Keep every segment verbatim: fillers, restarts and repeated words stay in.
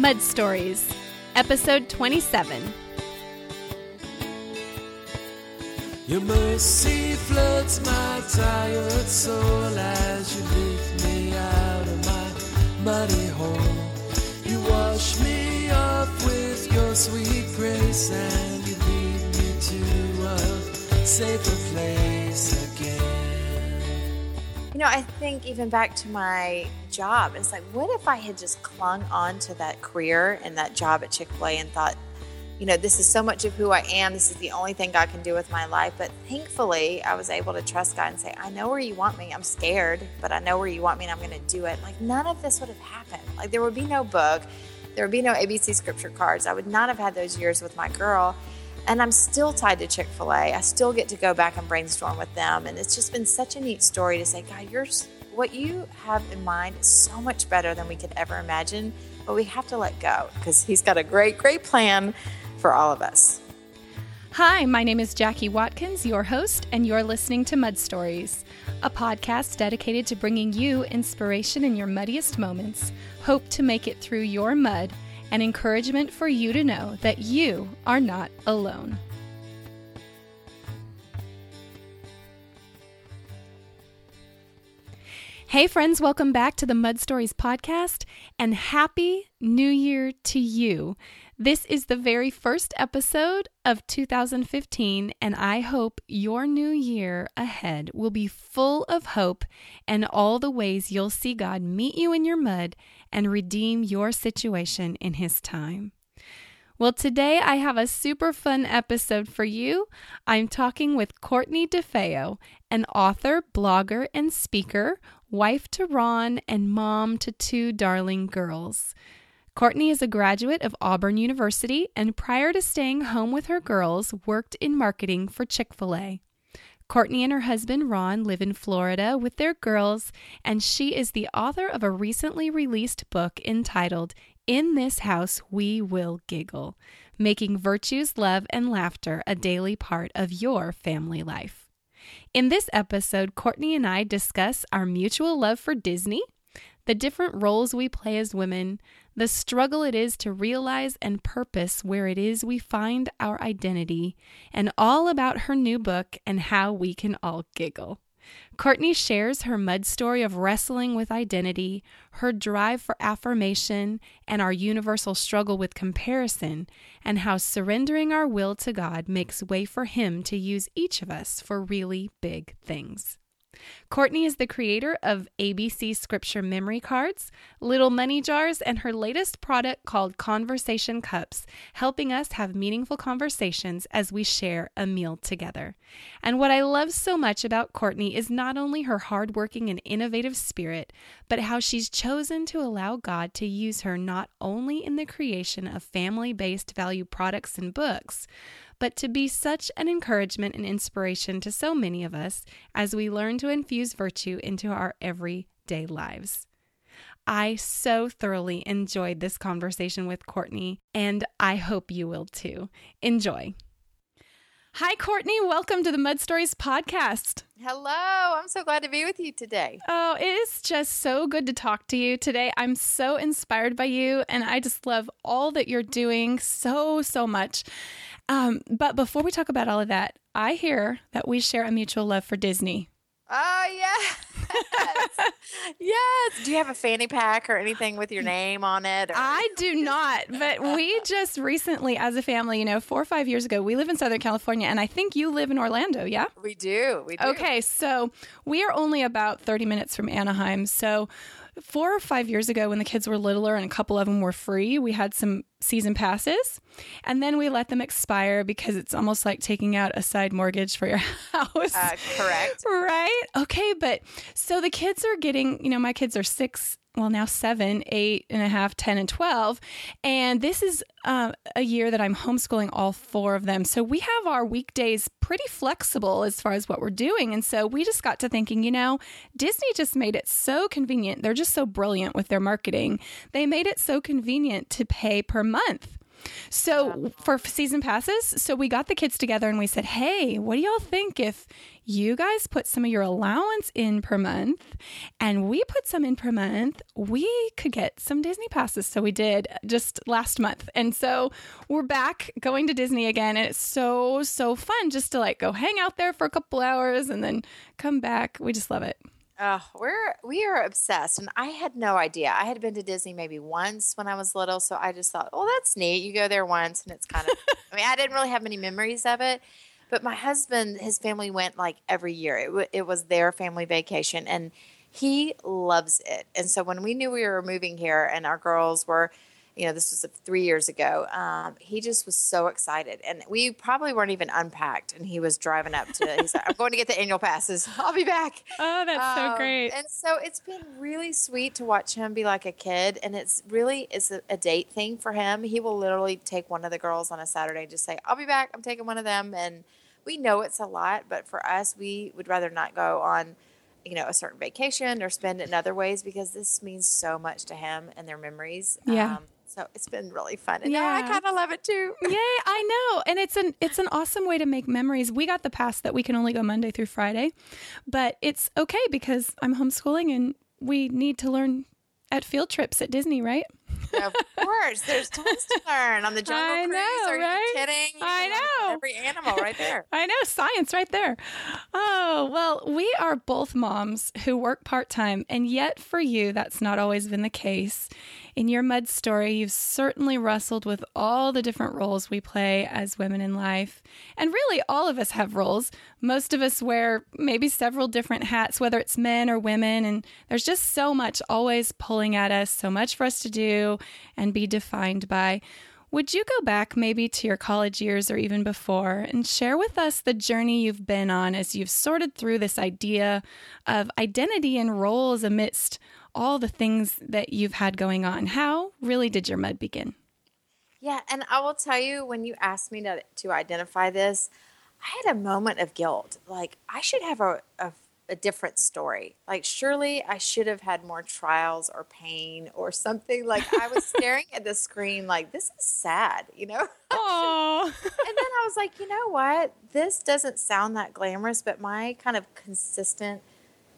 Mud Stories, Episode twenty-seven. Your mercy floods my tired soul as you lift me out of my muddy hole. You wash me up with your sweet grace and you lead me to a safer place again. You know, I think even back to my job, it's like, what if I had just clung on to that career and that job at Chick-fil-A and thought, you know, this is so much of who I am. This is the only thing God can do with my life. But thankfully, I was able to trust God and say, I know where you want me. I'm scared, but I know where you want me and I'm going to do it. Like, none of this would have happened. Like, there would be no book. There would be no A B C Scripture Cards. I would not have had those years with my girl. And I'm still tied to Chick-fil-A. I still get to go back and brainstorm with them. And it's just been such a neat story to say, God, you're, what you have in mind is so much better than we could ever imagine. But we have to let go because He's got a great, great plan for all of us. Hi, my name is Jackie Watkins, your host, and you're listening to Mud Stories, a podcast dedicated to bringing you inspiration in your muddiest moments, hope to make it through your mud, and encouragement for you to know that you are not alone. Hey friends, welcome back to the Mud Stories podcast, and Happy New Year to you. This is the very first episode of two thousand fifteen, and I hope your new year ahead will be full of hope and all the ways you'll see God meet you in your mud and redeem your situation in His time. Well, today I have a super fun episode for you. I'm talking with Courtney DeFeo, an author, blogger, and speaker, wife to Ron, and mom to two darling girls. Courtney is a graduate of Auburn University and prior to staying home with her girls, worked in marketing for Chick-fil-A. Courtney and her husband, Ron, live in Florida with their girls, and she is the author of a recently released book entitled In This House We Will Giggle, Making Virtues, Love, and Laughter a Daily Part of Your Family Life. In this episode, Courtney and I discuss our mutual love for Disney, the different roles we play as women, the struggle it is to realize and purpose where it is we find our identity, and all about her new book and how we can all giggle. Courtney shares her mud story of wrestling with identity, her drive for affirmation, and our universal struggle with comparison, and how surrendering our will to God makes way for Him to use each of us for really big things. Courtney is the creator of A B C Scripture Memory Cards, Little Money Jars, and her latest product called Conversation Cups, helping us have meaningful conversations as we share a meal together. And what I love so much about Courtney is not only her hardworking and innovative spirit, but how she's chosen to allow God to use her not only in the creation of family-based value products and books, but to be such an encouragement and inspiration to so many of us as we learn to infuse virtue into our everyday lives. I so thoroughly enjoyed this conversation with Courtney, and I hope you will too. Enjoy. Hi, Courtney. Welcome to the Mud Stories podcast. Hello. I'm so glad to be with you today. Oh, it is just so good to talk to you today. I'm so inspired by you, and I just love all that you're doing so, so much. Um, but before we talk about all of that, I hear that we share a mutual love for Disney. Oh, yes. Yes. Do you have a fanny pack or anything with your name on it? Or? I do not. But we just recently, as a family, you know, four or five years ago, we live in Southern California, and I think you live in Orlando, yeah? We do. We do. Okay. So we are only about thirty minutes from Anaheim. So four or five years ago, when the kids were littler and a couple of them were free, we had some season passes, and then we let them expire because it's almost like taking out a side mortgage for your house. Uh, correct. Right? Okay, but so the kids are getting, you know, my kids are six, well, now seven, eight and a half, ten, and twelve, and this is uh, a year that I'm homeschooling all four of them. So we have our weekdays pretty flexible as far as what we're doing, and so we just got to thinking, you know, Disney just made it so convenient. They're just so brilliant with their marketing. They made it so convenient to pay per month. So for season passes, so we got the kids together and we said, hey, what do y'all think if you guys put some of your allowance in per month and we put some in per month, we could get some Disney passes. So we did just last month. And so we're back going to Disney again. And it's so, so fun just to like go hang out there for a couple hours and then come back. We just love it. Oh, we're, we are obsessed. And I had no idea. I had been to Disney maybe once when I was little. So I just thought, oh, that's neat. You go there once and it's kind of, I mean, I didn't really have many memories of it, but my husband, his family went like every year. It, w- it was their family vacation and he loves it. And so when we knew we were moving here and our girls were, you know, this was three years ago. Um, he just was so excited. And we probably weren't even unpacked. And he was driving up to, he's like, I'm going to get the annual passes. I'll be back. Oh, that's um, so great. And so it's been really sweet to watch him be like a kid. And it's really, it's a, a date thing for him. He will literally take one of the girls on a Saturday and just say, I'll be back. I'm taking one of them. And we know it's a lot. But for us, we would rather not go on, you know, a certain vacation or spend it in other ways because this means so much to him and their memories. Yeah. Um, So it's been really fun. And yeah. I kind of love it too. Yay, I know. And it's an it's an awesome way to make memories. We got the pass that we can only go Monday through Friday, but it's okay because I'm homeschooling and we need to learn at field trips at Disney, right? Of course. There's tons to learn on the Jungle Cruise. I know, Are right? you kidding? You I know. Every animal right there. I know. Science right there. Oh, well, we are both moms who work part-time, and yet for you, that's not always been the case. In your Mud Story, you've certainly wrestled with all the different roles we play as women in life. And really, all of us have roles. Most of us wear maybe several different hats, whether it's men or women. And there's just so much always pulling at us, so much for us to do and be defined by. Would you go back maybe to your college years or even before and share with us the journey you've been on as you've sorted through this idea of identity and roles amidst all the things that you've had going on? How really did your mud begin? Yeah, and I will tell you, when you asked me to, to identify this, I had a moment of guilt. Like, I should have a, a, a different story. Like, surely I should have had more trials or pain or something. Like, I was staring at the screen like, this is sad, you know? Oh. And then I was like, you know what? This doesn't sound that glamorous, but my kind of consistent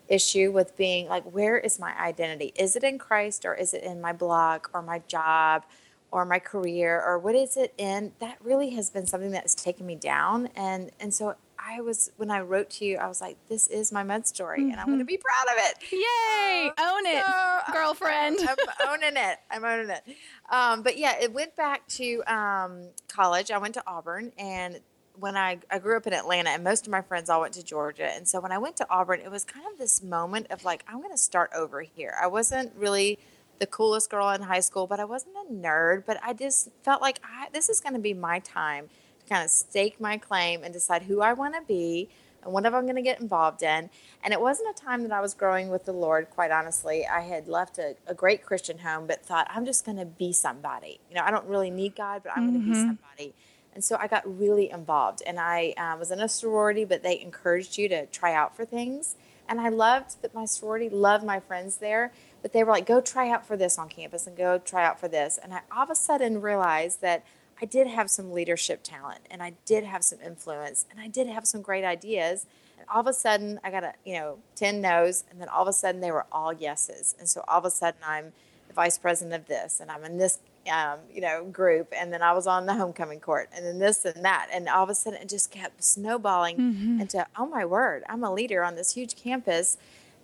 issue with being like, where is my identity? Is it in Christ or is it in my blog or my job or my career or what is it in? That really has been something that has taken me down. And and so I was, when I wrote to you, I was like, this is my mud story mm-hmm. and I'm going to be proud of it. Yay. Um, Own it, so, girlfriend. I'm, I'm owning it. I'm owning it. Um, but yeah, it went back to um, college. I went to Auburn and when I, I grew up in Atlanta and most of my friends all went to Georgia. And so when I went to Auburn, it was kind of this moment of like, I'm going to start over here. I wasn't really the coolest girl in high school, but I wasn't a nerd, but I just felt like I, this is going to be my time to kind of stake my claim and decide who I want to be and what I'm going to get involved in. And it wasn't a time that I was growing with the Lord, quite honestly. I had left a, a great Christian home, but thought I'm just going to be somebody. You know, I don't really need God, but I'm mm-hmm. going to be somebody. And so I got really involved, and I uh, was in a sorority, but they encouraged you to try out for things. And I loved that my sorority loved my friends there, but they were like, go try out for this on campus and go try out for this. And I all of a sudden realized that I did have some leadership talent, and I did have some influence, and I did have some great ideas. And all of a sudden I got a, you know, ten no's, and then all of a sudden they were all yeses. And so all of a sudden I'm the vice president of this, and I'm in this Um, you know, group. And then I was on the homecoming court and then this and that. And all of a sudden it just kept snowballing mm-hmm. into, oh my word, I'm a leader on this huge campus.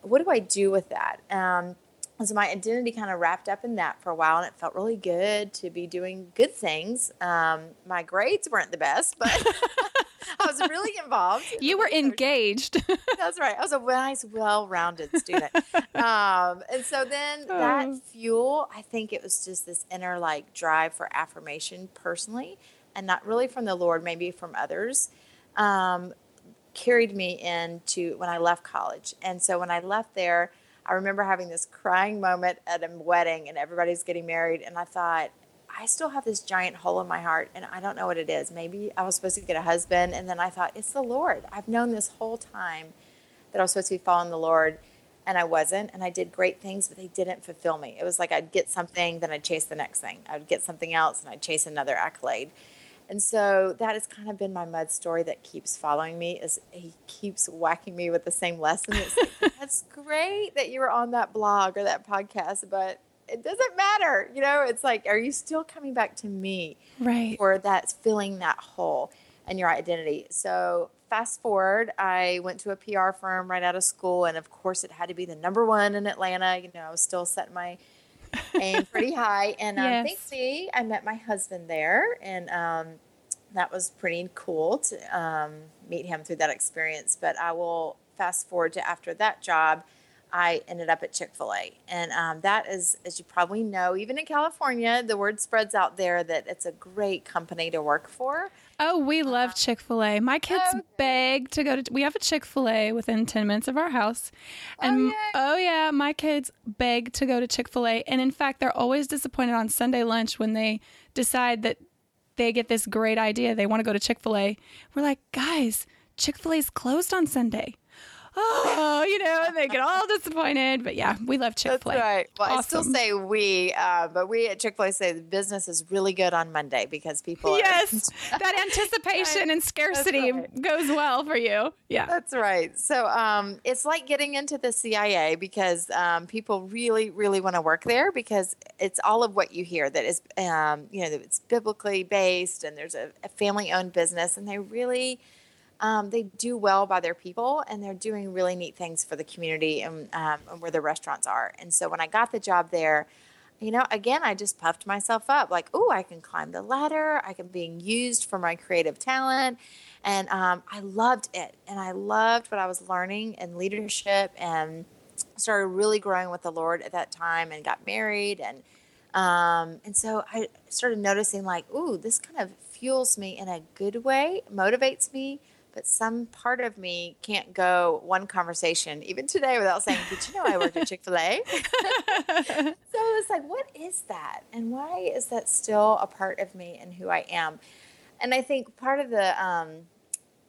What do I do with that? Um, and so my identity kind of wrapped up in that for a while, and it felt really good to be doing good things. Um, my grades weren't the best, but I was really involved. You were engaged. That's right. I was a nice, well-rounded student. Um, and so then oh. that fuel, I think it was just this inner like drive for affirmation personally, and not really from the Lord, maybe from others, um, carried me into when I left college. And so when I left there, I remember having this crying moment at a wedding and everybody's getting married. And I thought, I still have this giant hole in my heart, and I don't know what it is. Maybe I was supposed to get a husband, and then I thought, it's the Lord. I've known this whole time that I was supposed to be following the Lord, and I wasn't, and I did great things, but they didn't fulfill me. It was like I'd get something, then I'd chase the next thing. I'd get something else, and I'd chase another accolade. And so that has kind of been my mud story that keeps following me, is he keeps whacking me with the same lesson. It's like, that's great that you were on that blog or that podcast, but it doesn't matter. You know, it's like, are you still coming back to me? Right. Or that's filling that hole in your identity. So fast forward, I went to a P R firm right out of school. And of course it had to be the number one in Atlanta. You know, I was still setting my aim pretty high. And um, yes. thankfully I met my husband there, and um, that was pretty cool to um, meet him through that experience. But I will fast forward to after that job, I ended up at Chick-fil-A. And um, that is, as you probably know, even in California, the word spreads out there that it's a great company to work for. Oh, we love uh, Chick-fil-A. My kids okay. beg to go to, we have a Chick-fil-A within ten minutes of our house. And oh, oh yeah, my kids beg to go to Chick-fil-A. And in fact, they're always disappointed on Sunday lunch when they decide that they get this great idea. They want to go to Chick-fil-A. We're like, guys, Chick-fil-A's closed on Sunday. Oh, you know, and they get all disappointed. But yeah, we love Chick-fil-A. That's right. Well, awesome. I still say we, uh, but we at Chick-fil-A say the business is really good on Monday because people are. Yes, that anticipation I, and scarcity right. goes well for you. Yeah, that's right. So um, it's like getting into the C I A because um, people really, really want to work there because it's all of what you hear that is, um, you know, that it's biblically based and there's a, a family-owned business, and they really... Um, they do well by their people, and they're doing really neat things for the community and, um, and where the restaurants are. And so when I got the job there, you know, again, I just puffed myself up like, oh, I can climb the ladder. I can being used for my creative talent. And um, I loved it. And I loved what I was learning and leadership, and started really growing with the Lord at that time and got married. And um, and so I started noticing like, oh, this kind of fuels me in a good way, motivates me. But some part of me can't go one conversation, even today, without saying, did you know I worked at Chick-fil-A? So it's like, what is that? And why is that still a part of me and who I am? And I think part of the um,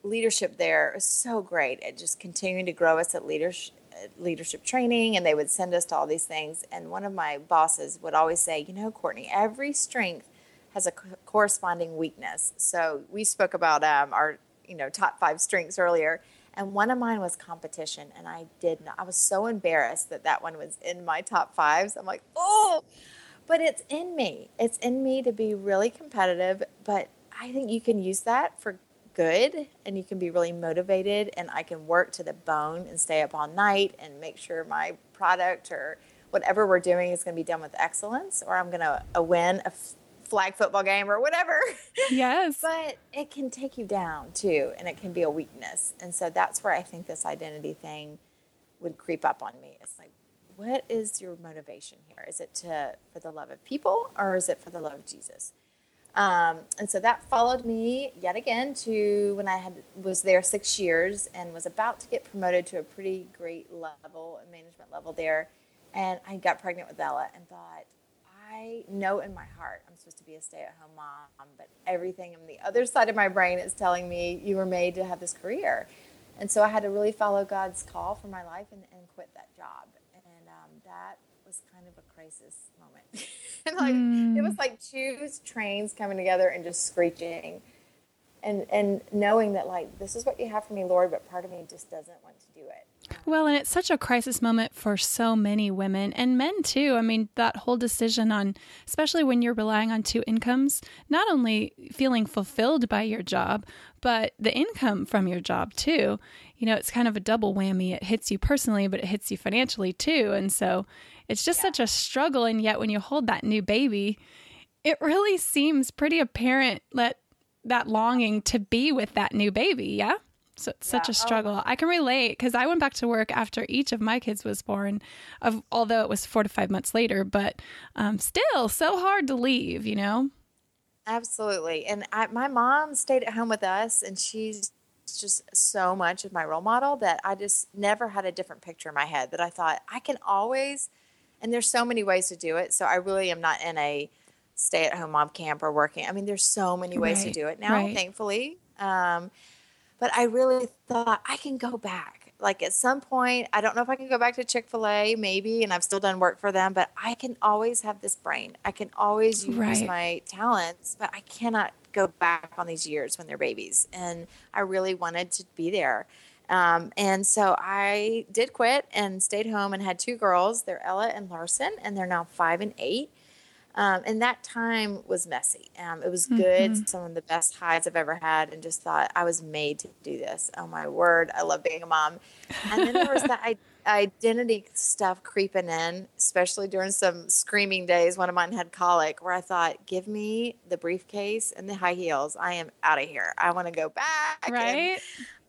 leadership there is so great at just continuing to grow us at leadership, leadership training. And they would send us to all these things. And one of my bosses would always say, you know, Courtney, every strength has a co- corresponding weakness. So we spoke about um, our... you know, top five strengths earlier. And one of mine was competition. And I did not, I was so embarrassed that that one was in my top fives. I'm like, oh, but it's in me. It's in me to be really competitive. But I think you can use that for good, and you can be really motivated, and I can work to the bone and stay up all night and make sure my product or whatever we're doing is going to be done with excellence, or I'm going to uh, win a f- flag football game or whatever. Yes. But it can take you down too, and it can be a weakness. And so that's where I think this identity thing would creep up on me. It's like, what is your motivation here? Is it to for the love of people, or is it for the love of Jesus? Um, and so that followed me yet again to when I had was there six years and was about to get promoted to a pretty great level, a management level there. And I got pregnant with Ella and thought, I know in my heart I'm supposed to be a stay-at-home mom, but everything on the other side of my brain is telling me you were made to have this career. And so I had to really follow God's call for my life and, and quit that job. And um, that was kind of a crisis moment. And like mm. it was like two trains coming together and just screeching. And and knowing that, like, this is what you have for me, Lord, but part of me just doesn't want to do it. Well, and it's such a crisis moment for so many women and men, too. I mean, that whole decision on, especially when you're relying on two incomes, not only feeling fulfilled by your job, but the income from your job, too. You know, it's kind of a double whammy. It hits you personally, but it hits you financially, too. And so it's just yeah. such a struggle. And yet when you hold that new baby, it really seems pretty apparent that that longing to be with that new baby. Yeah. So it's yeah. such a struggle. Oh. I can relate because I went back to work after each of my kids was born, of, although it was four to five months later, but um, still so hard to leave, you know? Absolutely. And I, my mom stayed at home with us, and she's just so much of my role model that I just never had a different picture in my head that I thought I can always, and there's so many ways to do it. So I really am not in a stay-at-home mom camp or working. I mean, there's so many ways right, to do it now, right. thankfully. Um, but I really thought I can go back. like at some point, I don't know if I can go back to Chick-fil-A maybe, and I've still done work for them, but I can always have this brain. I can always use right. my talents, but I cannot go back on these years when they're babies. And I really wanted to be there. Um, and so I did quit and stayed home and had two girls. They're Ella and Larson, and they're now five and eight. Um, and that time was messy. Um, it was good. Mm-hmm. Some of the best highs I've ever had, and just thought I was made to do this. Oh my word. I love being a mom. And then there was that I- identity stuff creeping in, especially during some screaming days. One of mine had colic, where I thought, give me the briefcase and the high heels. I am out of here. I want to go back. Right. And,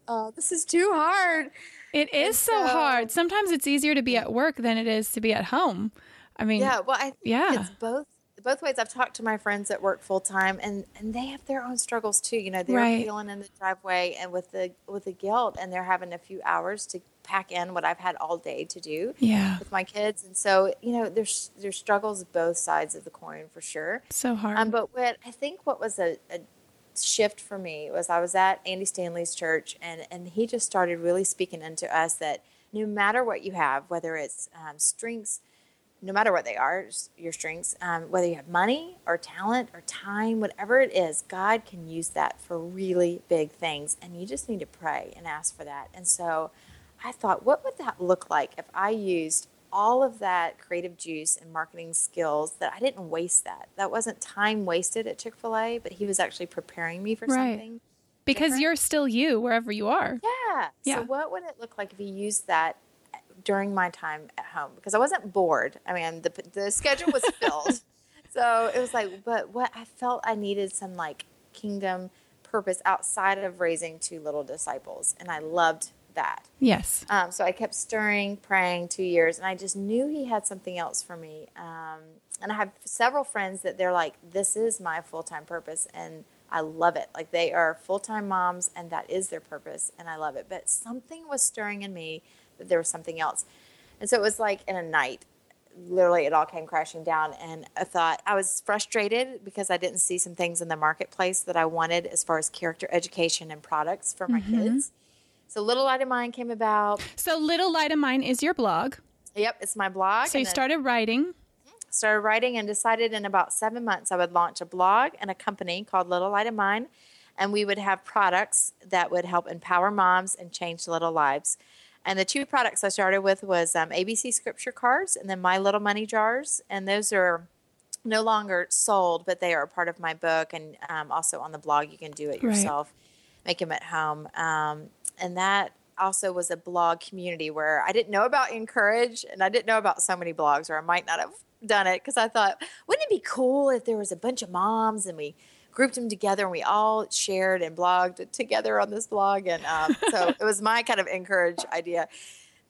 oh, this is too hard. It is so, so hard. Sometimes it's easier to be at work than it is to be at home. I mean, yeah, well, I think yeah. it's both, both ways. I've talked to my friends that work full time, and, and they have their own struggles too. You know, they're right. feeling in the driveway and with the, with the guilt, and they're having a few hours to pack in what I've had all day to do yeah. with my kids. And so, you know, there's, there's struggles both sides of the coin for sure. So hard. Um, but what I think what was a, a shift for me was I was at Andy Stanley's church, and, and he just started really speaking into us that no matter what you have, whether it's um, strengths, no matter what they are, your strengths, um, whether you have money or talent or time, whatever it is, God can use that for really big things. And you just need to pray and ask for that. And so I thought, what would that look like if I used all of that creative juice and marketing skills, that I didn't waste that? That wasn't time wasted at Chick-fil-A, but he was actually preparing me for right. something. Because different. You're still you wherever you are. Yeah. yeah. So what would it look like if he used that during my time at home? Because I wasn't bored. I mean, the the schedule was filled. So it was like, but what I felt I needed some like kingdom purpose outside of raising two little disciples. And I loved that. Yes. Um, so I kept stirring, praying two years, and I just knew he had something else for me. Um, and I have several friends that they're like, this is my full-time purpose. And I love it. Like they are full-time moms, and that is their purpose. And I love it. But something was stirring in me that there was something else. And so it was like in a night, literally it all came crashing down. And I thought I was frustrated because I didn't see some things in the marketplace that I wanted as far as character education and products for my mm-hmm. kids. So Little Light of Mine came about. So Little Light of Mine is your blog. Yep, it's my blog. So you started writing. Started writing and decided in about seven months I would launch a blog and a company called Little Light of Mine, and we would have products that would help empower moms and change little lives. And the two products I started with was um, A B C Scripture Cards and then My Little Money Jars, and those are no longer sold, but they are a part of my book, and um, also on the blog you can do it yourself, right. make them at home. Um And that also was a blog community where I didn't know about Encourage, and I didn't know about so many blogs, or I might not have done it, because I thought, wouldn't it be cool if there was a bunch of moms and we grouped them together and we all shared and blogged together on this blog? And um, so it was my kind of Encourage idea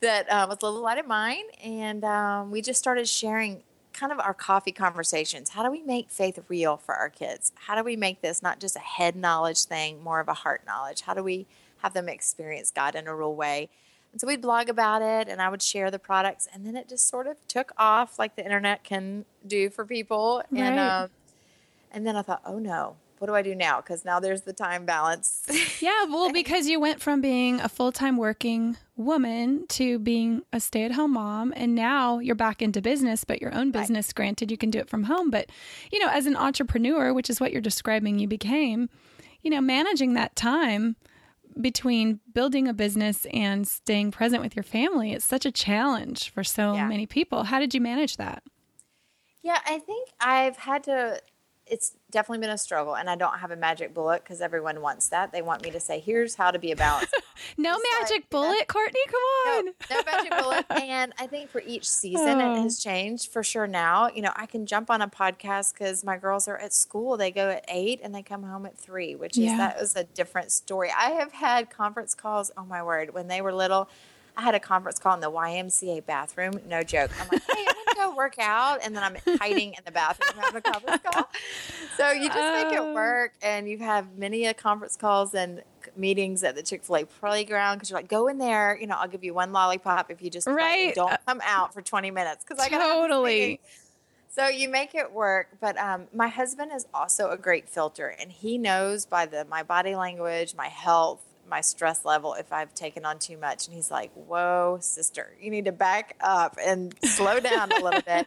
that uh, was a Little Light of Mine. And um, we just started sharing kind of our coffee conversations. How do we make faith real for our kids? How do we make this not just a head knowledge thing, more of a heart knowledge? How do we have them experience God in a real way? And so we'd blog about it, and I would share the products, and then it just sort of took off like the internet can do for people. Right. And um, and then I thought, oh no, what do I do now? Because now there's the time balance. Yeah, well, because you went from being a full-time working woman to being a stay-at-home mom, and now you're back into business, but your own business, right. granted, you can do it from home. But, you know, as an entrepreneur, which is what you're describing you became, you know, managing that time between building a business and staying present with your family, it's such a challenge for so yeah. many people. How did you manage that? Yeah, I think I've had to, it's definitely been a struggle, and I don't have a magic bullet because everyone wants that. They want me to say, here's how to be a balanced. No just magic like, bullet, uh, Courtney, come on. No, no magic bullet. And I think for each season, oh. it has changed for sure now. You know, I can jump on a podcast because my girls are at school. They go at eight and they come home at three, which is, yeah. that was a different story. I have had conference calls, oh my word, when they were little. I had a conference call in the Y M C A bathroom. No joke. I'm like, hey, I'm going to go work out. And then I'm hiding in the bathroom having a conference call. So you just make it work. And you have many a conference calls and meetings at the Chick-fil-A playground, because you're like, go in there. You know, I'll give you one lollipop if you just right. don't come out for twenty minutes. Because I got totally. So you make it work. But um, my husband is also a great filter. And he knows by the my body language, my health, my stress level if I've taken on too much. And he's like, whoa, sister, you need to back up and slow down a little bit.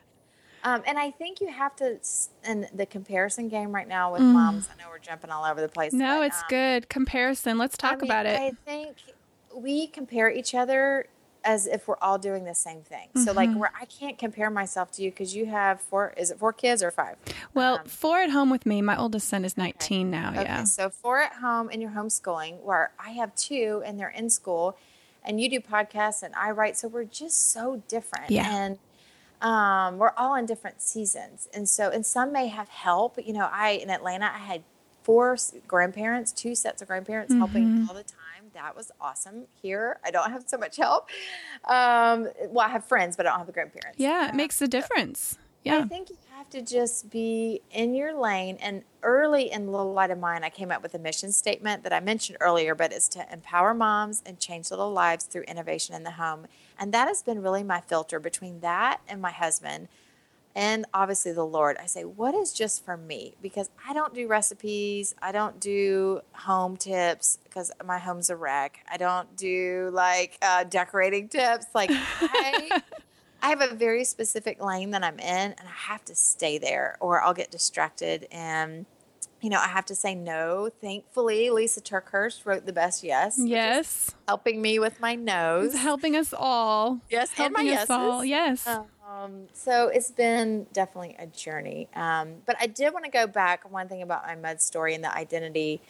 Um, and I think you have to, and the comparison game right now with mm. moms, I know we're jumping all over the place. No, but, it's um, good. Comparison. Let's talk I mean, about it. I think we compare each other as if we're all doing the same thing. Mm-hmm. So, like, where I can't compare myself to you because you have four, is it four kids or five? Well, um, four at home with me. My oldest son is nineteen okay. now, okay. yeah. So, four at home and you're homeschooling, where I have two and they're in school, and you do podcasts and I write. So, we're just so different. Yeah. And Um, we're all in different seasons. And so, and some may have help. You know, I, in Atlanta, I had four grandparents, two sets of grandparents mm-hmm. helping all the time. That was awesome. Here, I don't have so much help. Um, well, I have friends, but I don't have the grandparents. Yeah, it makes a difference. Yeah. I think you have to just be in your lane. And early in Little Light of Mine, I came up with a mission statement that I mentioned earlier, but it's to empower moms and change little lives through innovation in the home. And that has been really my filter between that and my husband and obviously the Lord. I say, what is just for me? Because I don't do recipes. I don't do home tips because my home's a wreck. I don't do like uh, decorating tips. Like I, I have a very specific lane that I'm in and I have to stay there or I'll get distracted. And, you know, I have to say no. Thankfully, Lisa Turkhurst wrote the best yes. Yes. Helping me with my no's. Helping us all. Yes. Helping and my us yeses. all. Yes. Um, so it's been definitely a journey. Um, but I did want to go back. One thing about my mud story and the identity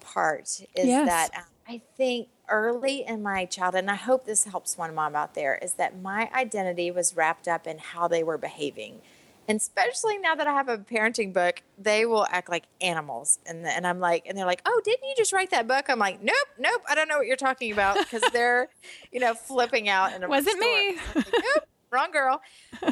part is yes. that um, I think early in my childhood, and I hope this helps one mom out there, is that my identity was wrapped up in how they were behaving. And especially now that I have a parenting book, they will act like animals. And the, and I'm like, and they're like, oh, didn't you just write that book? I'm like, nope, nope. I don't know what you're talking about because they're, you know, flipping out. And wasn't me. Like, nope, wrong girl.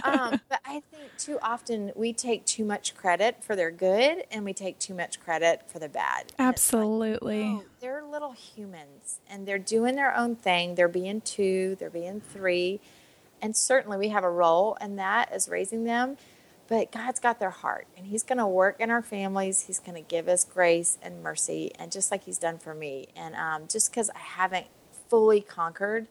Um, but I think too often we take too much credit for their good and we take too much credit for the bad. And absolutely. Like, oh, they're little humans and they're doing their own thing. They're being two, they're being three. And certainly we have a role in that as raising them. But God's got their heart, and he's going to work in our families. He's going to give us grace and mercy, and just like he's done for me. And um, just because I haven't fully conquered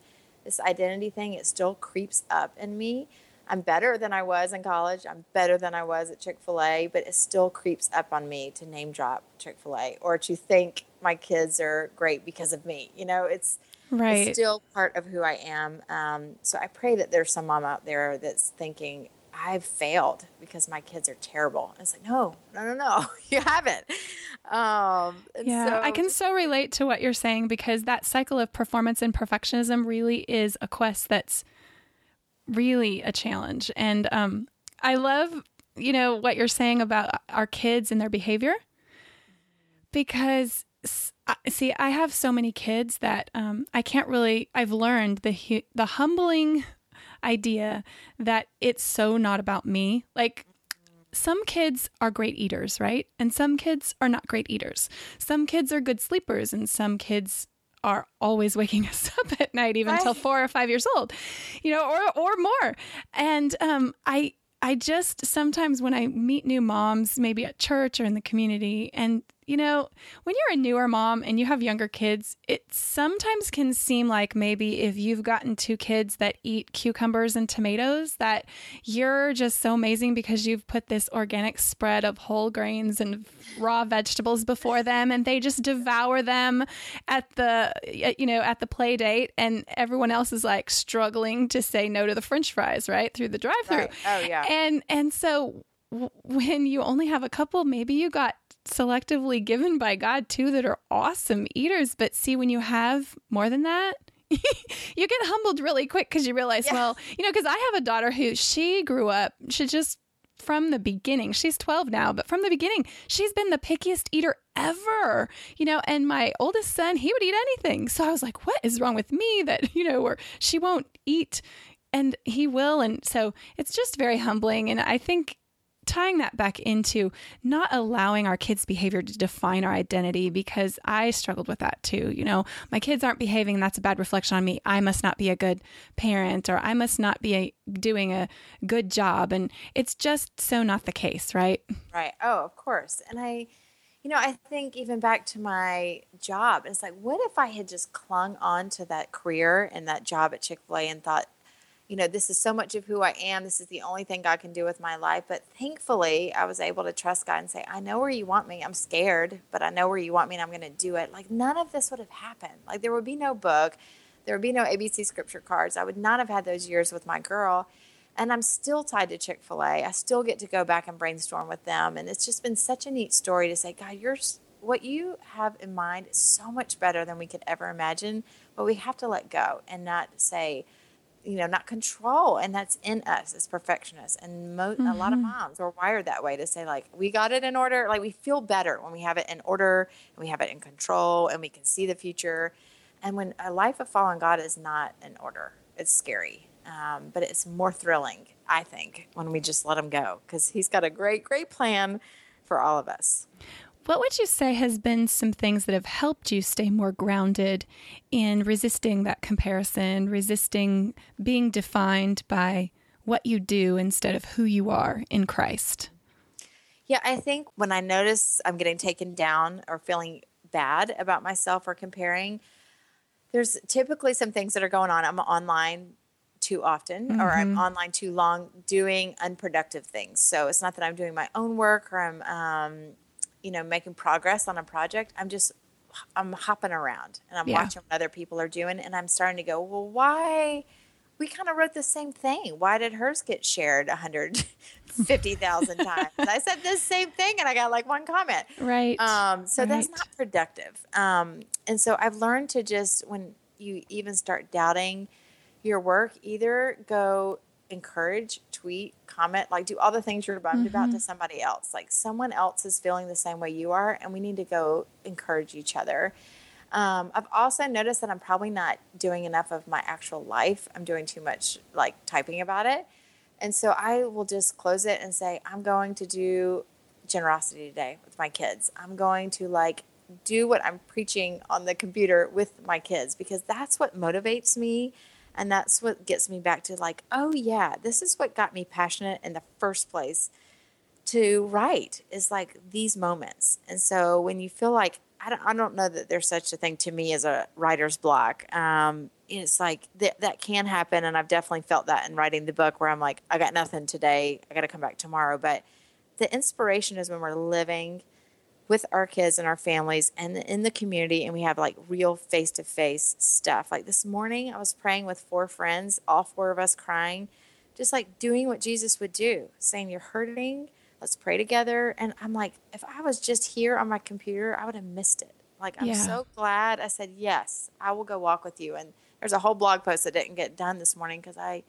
this identity thing, it still creeps up in me. I'm better than I was in college. I'm better than I was at Chick-fil-A, but it still creeps up on me to name drop Chick-fil-A or to think my kids are great because of me. You know, it's... Right. It's still part of who I am. Um, so I pray that there's some mom out there that's thinking, I've failed because my kids are terrible. And it's like, no, no, no, no, you haven't. Um, and yeah, so- I can so relate to what you're saying because that cycle of performance and perfectionism really is a quest that's really a challenge. And um, I love, you know, what you're saying about our kids and their behavior because, see, I have so many kids that um, I can't really, I've learned the hu- the humbling idea that it's so not about me. Like some kids are great eaters, right? And some kids are not great eaters. Some kids are good sleepers and some kids are always waking us up at night, even until four or five years old, you know, or, or more. And um, I, I just sometimes when I meet new moms, maybe at church or in the community, and you know, when you're a newer mom and you have younger kids, it sometimes can seem like maybe if you've gotten two kids that eat cucumbers and tomatoes, that you're just so amazing because you've put this organic spread of whole grains and raw vegetables before them, and they just devour them at the, you know, at the play date, and everyone else is like struggling to say no to the French fries, right, through the drive-thru. Right. Oh yeah. And and so w- when you only have a couple, maybe you got selectively given by God too that are awesome eaters. But see, when you have more than that, you get humbled really quick because you realize, yes. well, you know, because I have a daughter who she grew up, she just from the beginning, she's twelve now, but from the beginning, she's been the pickiest eater ever, you know, and my oldest son, he would eat anything. So I was like, what is wrong with me that, you know, or she won't eat and he will. And so it's just very humbling. And I think tying that back into not allowing our kids' behavior to define our identity, because I struggled with that too. You know, my kids aren't behaving. That's a bad reflection on me. I must not be a good parent, or I must not be a, doing a good job. And it's just so not the case, right? Right. Oh, of course. And I, you know, I think even back to my job, it's like, what if I had just clung on to that career and that job at Chick-fil-A and thought, you know, this is so much of who I am. This is the only thing God can do with my life. But thankfully, I was able to trust God and say, I know where you want me. I'm scared, but I know where you want me, and I'm going to do it. Like, none of this would have happened. Like, there would be no book. There would be no A B C Scripture Cards. I would not have had those years with my girl. And I'm still tied to Chick-fil-A. I still get to go back and brainstorm with them. And it's just been such a neat story to say, God, you're, what you have in mind is so much better than we could ever imagine. But we have to let go and not say, you know, not control. And that's in us as perfectionists. And mo- mm-hmm. a lot of moms are wired that way to say, like, we got it in order. Like, we feel better when we have it in order and we have it in control and we can see the future. And when a life of following God is not in order, it's scary. Um, but it's more thrilling, I think, when we just let him go, because he's got a great, great plan for all of us. What would you say has been some things that have helped you stay more grounded in resisting that comparison, resisting being defined by what you do instead of who you are in Christ? Yeah, I think when I notice I'm getting taken down or feeling bad about myself or comparing, there's typically some things that are going on. I'm online too often, mm-hmm. or I'm online too long doing unproductive things. So it's not that I'm doing my own work or I'm, um, you know, making progress on a project. I'm just, I'm hopping around and I'm yeah. watching what other people are doing. And I'm starting to go, well, why? We kind of wrote the same thing. Why did hers get shared one hundred fifty thousand times? I said this same thing and I got like one comment. Right. Um, so right. that's not productive. Um, and so I've learned to just, when you even start doubting your work, either go encourage, tweet, comment, like do all the things you're bummed mm-hmm. about to somebody else. Like, someone else is feeling the same way you are, and we need to go encourage each other. Um, I've also noticed that I'm probably not doing enough of my actual life. I'm doing too much like typing about it. And so I will just close it and say, I'm going to do generosity today with my kids. I'm going to like do what I'm preaching on the computer with my kids, because that's what motivates me. And that's what gets me back to like, oh yeah, this is what got me passionate in the first place to write, is like these moments. And so when you feel like, I don't, I don't know that there's such a thing to me as a writer's block. Um, it's like th- that can happen. And I've definitely felt that in writing the book, where I'm like, I got nothing today. I got to come back tomorrow. But the inspiration is when we're living with our kids and our families and in the community, and we have like real face-to-face stuff. Like this morning, I was praying with four friends, all four of us crying, just like doing what Jesus would do, saying, you're hurting, let's pray together. And I'm like, if I was just here on my computer, I would have missed it. Like, I'm yeah. so glad I said, yes, I will go walk with you. And there's a whole blog post that didn't get done this morning because I...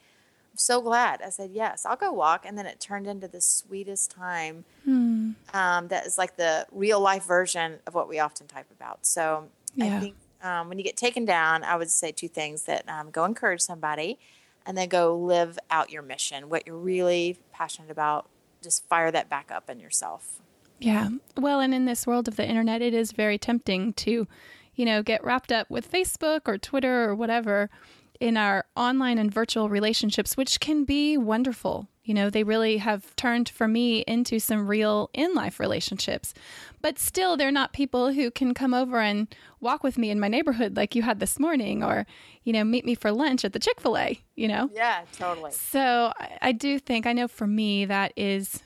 I'm so glad I said, yes, I'll go walk. And then it turned into the sweetest time. Hmm. Um, that is like the real life version of what we often type about. So yeah. I think um, when you get taken down, I would say two things, that um, go encourage somebody, and then go live out your mission, what you're really passionate about. Just fire that back up in yourself. Yeah. Well, and in this world of the internet, it is very tempting to, you know, get wrapped up with Facebook or Twitter or whatever in our online and virtual relationships, which can be wonderful. You know, they really have turned for me into some real in-life relationships. But still, they're not people who can come over and walk with me in my neighborhood like you had this morning, or, you know, meet me for lunch at the Chick-fil-A, you know? Yeah, totally. So I, I do think, I know for me, that is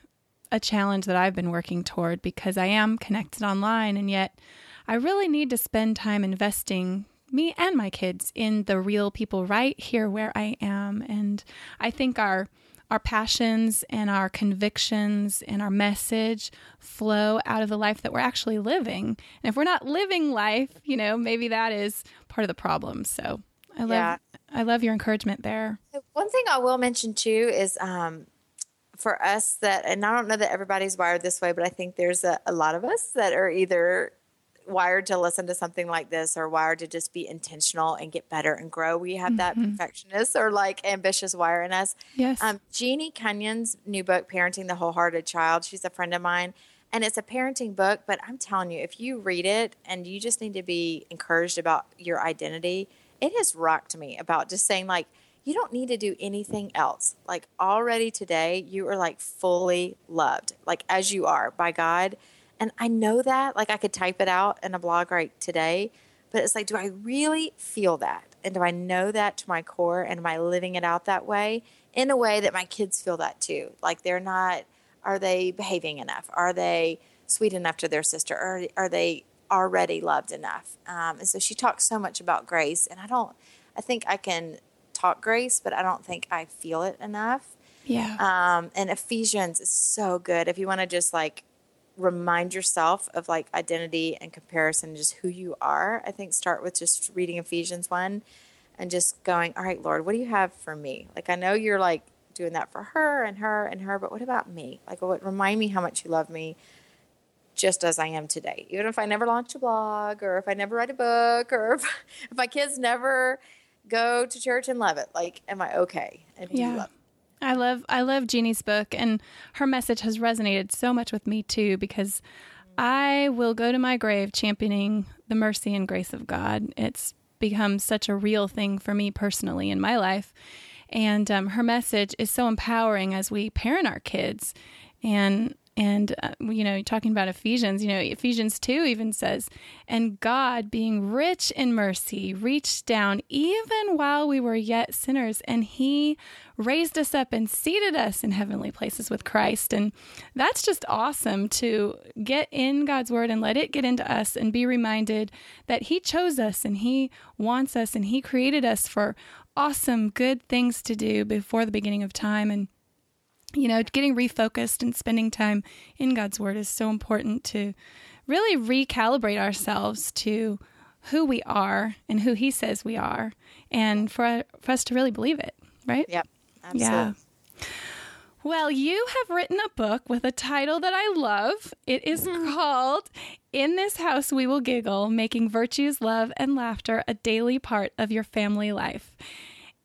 a challenge that I've been working toward, because I am connected online, and yet I really need to spend time investing me and my kids in the real people right here where I am. And I think our our passions and our convictions and our message flow out of the life that we're actually living. And if we're not living life, you know, maybe that is part of the problem. So I love yeah. I love your encouragement there. One thing I will mention too is um, for us that, and I don't know that everybody's wired this way, but I think there's a, a lot of us that are either wired to listen to something like this or wired to just be intentional and get better and grow. We have that mm-hmm. perfectionist or like ambitious wire in us. Yes. Um, Jeannie Cunyon's new book, Parenting the Wholehearted Child. She's a friend of mine, and it's a parenting book, but I'm telling you, if you read it and you just need to be encouraged about your identity, it has rocked me about just saying like, you don't need to do anything else. Like already today, you are like fully loved, like as you are by God. And I know that, like I could type it out in a blog right today, but it's like, do I really feel that? And do I know that to my core? And am I living it out that way in a way that my kids feel that too? Like they're not, are they behaving enough? Are they sweet enough to their sister? Or are they already loved enough? Um, and so she talks so much about grace, and I don't, I think I can talk grace, but I don't think I feel it enough. Yeah. Um, and Ephesians is so good. If you want to just like remind yourself of like identity and comparison, just who you are, I think start with just reading Ephesians one and just going, all right, Lord, what do you have for me? Like, I know you're like doing that for her and her and her, but what about me? Like, what, remind me how much you love me just as I am today. Even if I never launched a blog, or if I never write a book, or if, if my kids never go to church and love it, like, am I okay? And do yeah. you love me? I love I love Jeannie's book, and her message has resonated so much with me too, because I will go to my grave championing the mercy and grace of God. It's become such a real thing for me personally in my life, and um, her message is so empowering as we parent our kids. And and uh, you know, talking about Ephesians, you know, Ephesians two even says, "And God, being rich in mercy, reached down even while we were yet sinners, and He raised us up and seated us in heavenly places with Christ." And that's just awesome to get in God's word and let it get into us and be reminded that He chose us and He wants us and He created us for awesome, good things to do before the beginning of time. And you know, getting refocused and spending time in God's word is so important to really recalibrate ourselves to who we are and who He says we are, and for, for us to really believe it, right? Yep, absolutely. Yeah. Well, you have written a book with a title that I love. It is called In This House We Will Giggle, Making Virtues, Love, and Laughter a Daily Part of Your Family Life.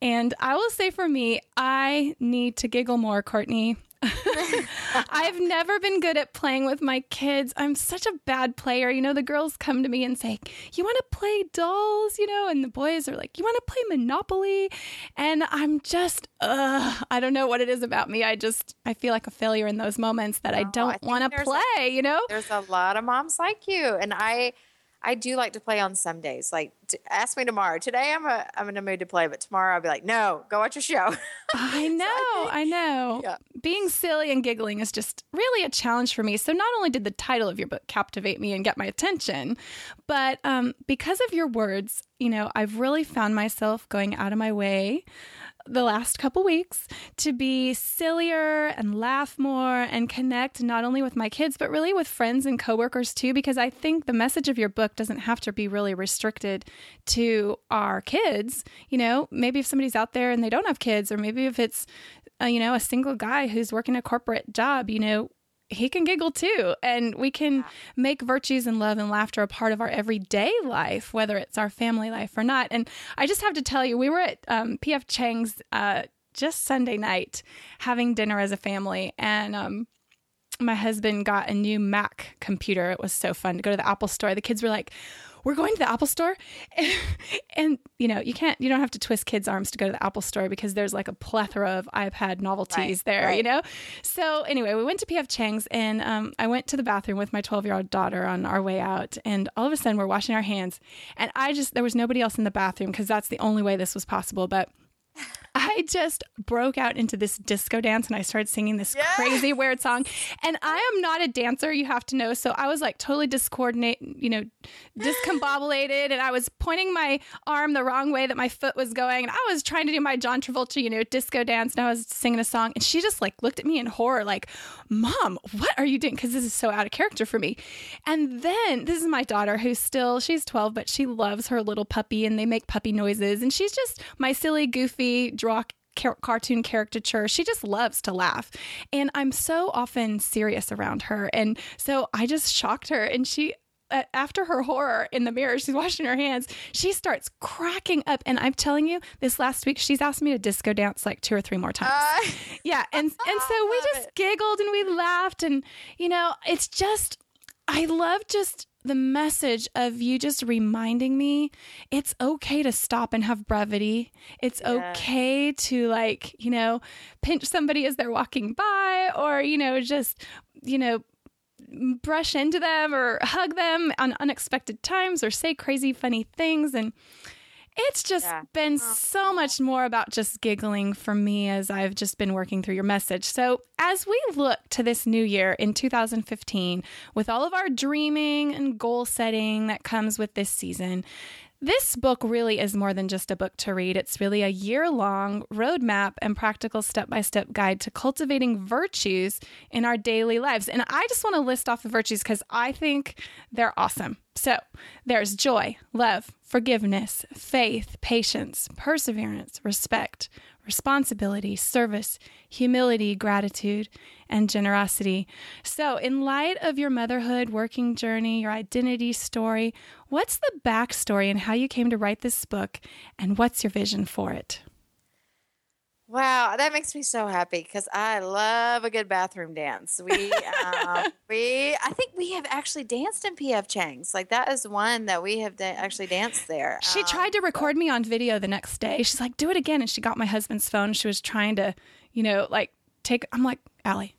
And I will say for me, I need to giggle more, Courtney. I've never been good at playing with my kids. I'm such a bad player. You know, the girls come to me and say, you want to play dolls, you know, and the boys are like, you want to play Monopoly? And I'm just, uh, I don't know what it is about me. I just, I feel like a failure in those moments that oh, I don't want to play, a, you know? There's a lot of moms like you. And I... I do like to play on some days. Like, t- ask me tomorrow. Today I'm a, I'm in a mood to play, but tomorrow I'll be like, no, go watch your show. I know, so I, think, I know. Yeah. Being silly and giggling is just really a challenge for me. So not only did the title of your book captivate me and get my attention, but um, because of your words, you know, I've really found myself going out of my way the last couple weeks to be sillier and laugh more and connect not only with my kids, but really with friends and coworkers too, because I think the message of your book doesn't have to be really restricted to our kids. You know, maybe if somebody's out there and they don't have kids, or maybe if it's, uh, you know, a single guy who's working a corporate job, you know, he can giggle too. And we can make virtues and love and laughter a part of our everyday life, whether it's our family life or not. And I just have to tell you, we were at um, P F Chang's uh, just Sunday night having dinner as a family. And um, my husband got a new Mac computer. It was so fun to go to the Apple store. The kids were like, we're going to the Apple store. And, you know, you can't, you don't have to twist kids' arms to go to the Apple store because there's like a plethora of iPad novelties right, there, right. you know? So anyway, we went to P F Chang's, and um, I went to the bathroom with my twelve year old daughter on our way out. And all of a sudden we're washing our hands, and I just, there was nobody else in the bathroom because that's the only way this was possible. But I just broke out into this disco dance, and I started singing this yes! crazy weird song. And I am not a dancer, you have to know. So I was like totally discoordinate, you know, discombobulated. And I was pointing my arm the wrong way that my foot was going. And I was trying to do my John Travolta, you know, disco dance. And I was singing a song. And she just like looked at me in horror, like, Mom, what are you doing? Because this is so out of character for me. And then this is my daughter who's still, she's twelve, but she loves her little puppy, and they make puppy noises. And she's just my silly, goofy, draw car- cartoon caricature. She just loves to laugh. And I'm so often serious around her. And so I just shocked her. And she, uh, after her horror in the mirror, she's washing her hands, she starts cracking up. And I'm telling you, this last week, she's asked me to disco dance like two or three more times. Uh, yeah. And, and so we just it. giggled and we laughed. And, you know, it's just, I love just the message of you just reminding me it's okay to stop and have brevity. It's yeah. okay to, like, you know, pinch somebody as they're walking by, or, you know, just, you know, brush into them or hug them on unexpected times or say crazy, funny things. And it's just yeah. been so much more about just giggling for me as I've just been working through your message. So as we look to this new year in two thousand fifteen, with all of our dreaming and goal setting that comes with this season, this book really is more than just a book to read. It's really a year-long roadmap and practical step-by-step guide to cultivating virtues in our daily lives. And I just want to list off the virtues because I think they're awesome. So there's joy, love, forgiveness, faith, patience, perseverance, respect, responsibility, service, humility, gratitude, and generosity. So in light of your motherhood, working journey, your identity story, what's the backstory and how you came to write this book, and what's your vision for it? Wow, that makes me so happy because I love a good bathroom dance. We, um, we, I think we have actually danced in P F. Chang's. Like that is one that we have da- actually danced there. She um, tried to record me on video the next day. She's like, "Do it again," and she got my husband's phone. She was trying to, you know, like take. I'm like, "Allie,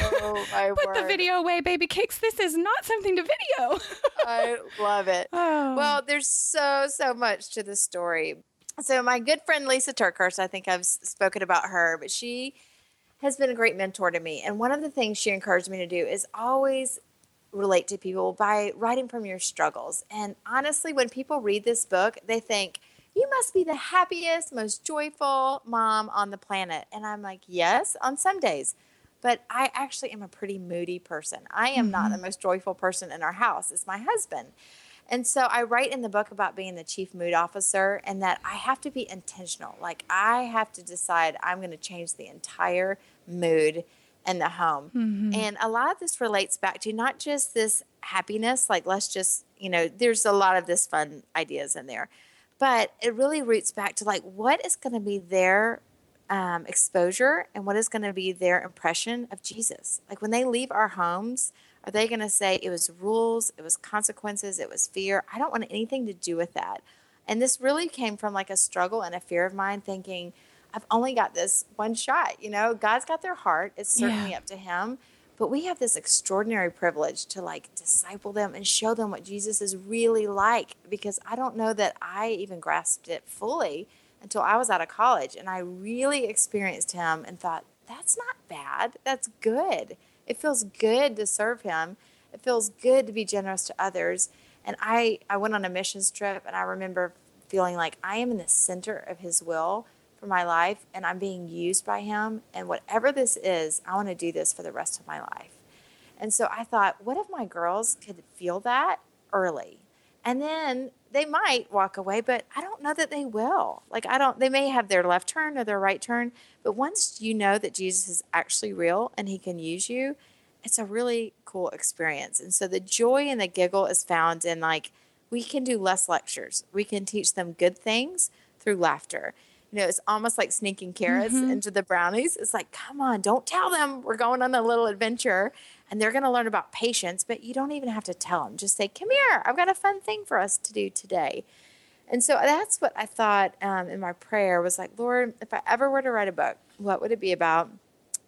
oh my put word. the video away, baby cakes. This is not something to video." I love it. Oh. Well, there's so so much to this story. So my good friend, Lisa Turkhurst, I think I've spoken about her, but she has been a great mentor to me. And one of the things she encouraged me to do is always relate to people by writing from your struggles. And honestly, when people read this book, they think, you must be the happiest, most joyful mom on the planet. And I'm like, yes, on some days. But I actually am a pretty moody person. I am mm-hmm. not the most joyful person in our house. It's my husband. And so I write in the book about being the chief mood officer and that I have to be intentional. Like I have to decide I'm going to change the entire mood in the home. Mm-hmm. And a lot of this relates back to not just this happiness, like let's just, you know, there's a lot of this fun ideas in there, but it really roots back to like what is going to be their um, exposure and what is going to be their impression of Jesus. Like when they leave our homes, are they going to say it was rules, it was consequences, it was fear? I don't want anything to do with that. And this really came from like a struggle and a fear of mine thinking, I've only got this one shot. You know, God's got their heart. It's certainly yeah. up to him. But we have this extraordinary privilege to like disciple them and show them what Jesus is really like, because I don't know that I even grasped it fully until I was out of college. And I really experienced him and thought, that's not bad. That's good. It feels good to serve him. It feels good to be generous to others. And I, I went on a missions trip, and I remember feeling like I am in the center of his will for my life, and I'm being used by him. And whatever this is, I want to do this for the rest of my life. And so I thought, what if my girls could feel that early? And then they might walk away, but I don't know that they will. Like, I don't, they may have their left turn or their right turn, but once you know that Jesus is actually real and he can use you, it's a really cool experience. And so the joy and the giggle is found in like, we can do less lectures. We can teach them good things through laughter. You know, it's almost like sneaking carrots mm-hmm. into the brownies. It's like, come on, don't tell them we're going on a little adventure. And they're going to learn about patience, but you don't even have to tell them. Just say, come here, I've got a fun thing for us to do today. And so that's what I thought um, in my prayer was like, Lord, if I ever were to write a book, what would it be about?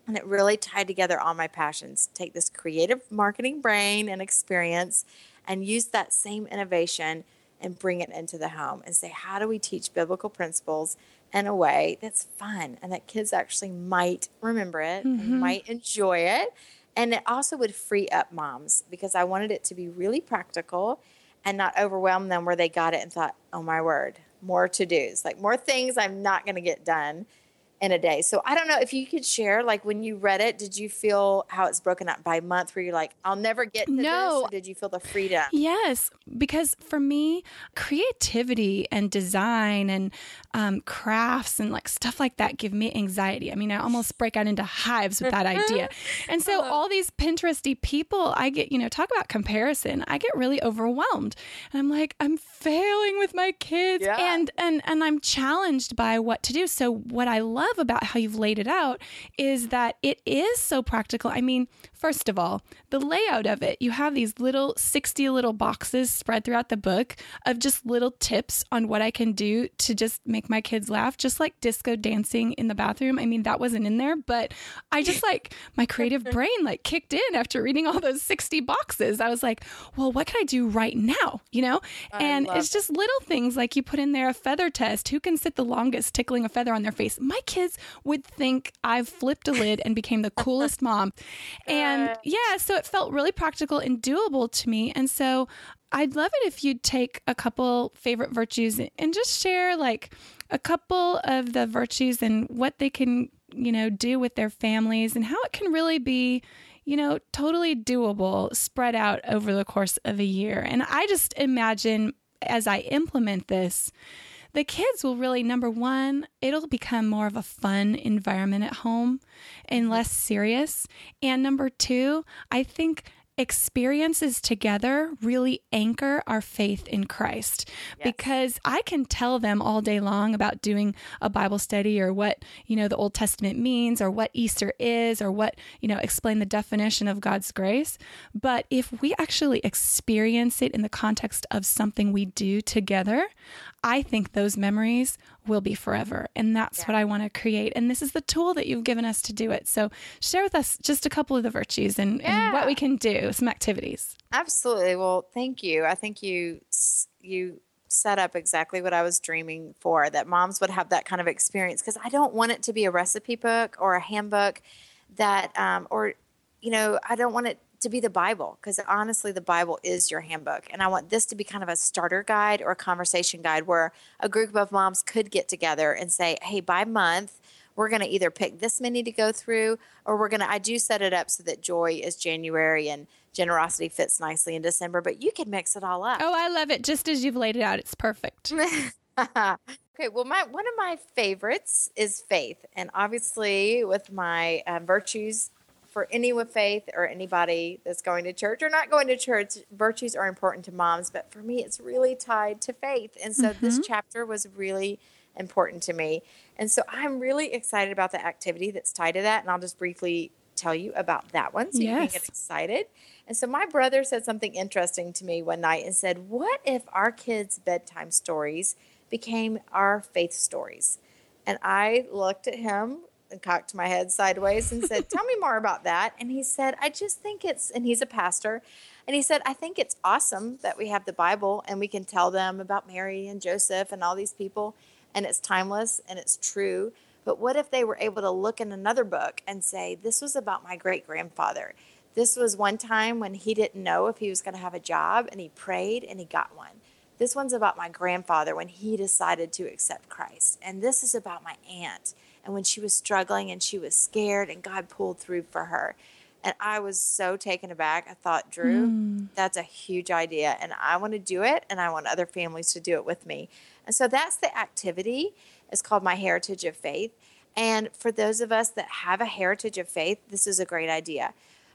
And it really tied together all my passions. Take this creative marketing brain and experience and use that same innovation and bring it into the home and say, how do we teach biblical principles in a way that's fun and that kids actually might remember it mm-hmm. and might enjoy it? And it also would free up moms because I wanted it to be really practical and not overwhelm them where they got it and thought, oh, my word, more to-dos, like more things I'm not going to get done in a day. So I don't know if you could share, like when you read it, did you feel how it's broken up by month where you're like, I'll never get to no. this? Or did you feel the freedom? Yes, because for me, creativity and design and um, crafts and like stuff like that give me anxiety. I mean, I almost break out into hives with that idea. And so all these Pinteresty people, I get, you know, talk about comparison. I get really overwhelmed and I'm like, I'm failing with my kids yeah. and, and, and I'm challenged by what to do. So what I love love about how you've laid it out is that it is so practical. I mean, first of all, the layout of it, you have these little sixty little boxes spread throughout the book of just little tips on what I can do to just make my kids laugh, just like disco dancing in the bathroom. I mean, that wasn't in there, but I just like my creative brain like kicked in after reading all those sixty boxes. I was like, well, what can I do right now? You know, I and it's just little things like you put in there a feather test. Who can sit the longest tickling a feather on their face? My kids would think I've flipped a lid and became the coolest mom. And yeah, so it felt really practical and doable to me. And so I'd love it if you'd take a couple favorite virtues and just share like a couple of the virtues and what they can, you know, do with their families and how it can really be, you know, totally doable, spread out over the course of a year. And I just imagine as I implement this, the kids will really, number one, it'll become more of a fun environment at home and less serious. And number two, I think experiences together really anchor our faith in Christ. Yes. Because I can tell them all day long about doing a Bible study or what, you know, the Old Testament means or what Easter is or what, you know, explain the definition of God's grace. But if we actually experience it in the context of something we do together, I think those memories will be forever. And that's yeah. what I want to create. And this is the tool that you've given us to do it. So share with us just a couple of the virtues and, yeah. and what we can do. Some activities. Absolutely. Well, thank you. I think you you set up exactly what I was dreaming for, that moms would have that kind of experience, because I don't want it to be a recipe book or a handbook that, um, or, you know, I don't want it to be the Bible, because honestly, the Bible is your handbook. And I want this to be kind of a starter guide or a conversation guide where a group of moms could get together and say, hey, by month, we're going to either pick this many to go through, or we're going to, I do set it up so that joy is January and generosity fits nicely in December, but you can mix it all up. Oh, I love it. Just as you've laid it out, it's perfect. Okay. Well, my, one of my favorites is faith. And obviously with my um, virtues for any with faith or anybody that's going to church or not going to church, virtues are important to moms, but for me, it's really tied to faith. And so mm-hmm. this chapter was really important to me. And so I'm really excited about the activity that's tied to that. And I'll just briefly tell you about that one so yes. you can get excited. And so my brother said something interesting to me one night and said, what if our kids' bedtime stories became our faith stories? And I looked at him and cocked my head sideways and said, tell me more about that. And he said, I just think it's, and he's a pastor. And he said, I think it's awesome that we have the Bible and we can tell them about Mary and Joseph and all these people. And it's timeless and it's true. But what if they were able to look in another book and say, this was about my great-grandfather. This was one time when he didn't know if he was going to have a job, and he prayed and he got one. This one's about my grandfather when he decided to accept Christ. And this is about my aunt and when she was struggling and she was scared and God pulled through for her. And I was so taken aback. I thought, Drew, mm. that's a huge idea. And I want to do it, and I want other families to do it with me. And so that's the activity. It's called My Heritage of Faith. And for those of us that have a heritage of faith, this is a great idea.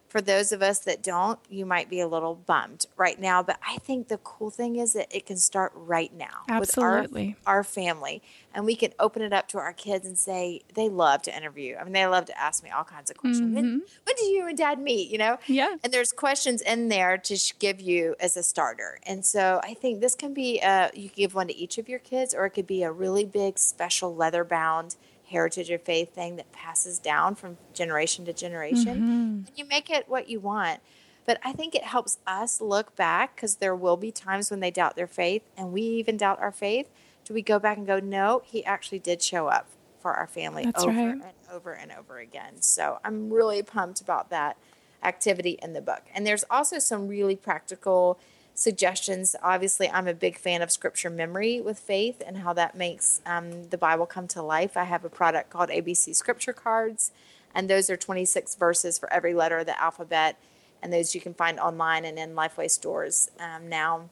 For those of us that don't, you might be a little bummed right now. But I think the cool thing is that it can start right now. Absolutely. With our, our family. And we can open it up to our kids and say, they love to interview. I mean, they love to ask me all kinds of questions. Mm-hmm. When, when do you and Dad meet, you know? Yeah. And there's questions in there to sh- give you as a starter. And so I think this can be, a, you can give one to each of your kids, or it could be a really big special leather-bound heritage of faith thing that passes down from generation to generation. Mm-hmm. You make it what you want. But I think it helps us look back, because there will be times when they doubt their faith, and we even doubt our faith. Do we go back and go, no, he actually did show up for our family That's over right. and over and over again. So I'm really pumped about that activity in the book. And there's also some really practical suggestions. Obviously, I'm a big fan of scripture memory with faith and how that makes um, the Bible come to life. I have a product called A B C Scripture Cards, and those are twenty-six verses for every letter of the alphabet. And those you can find online and in Lifeway stores um, now.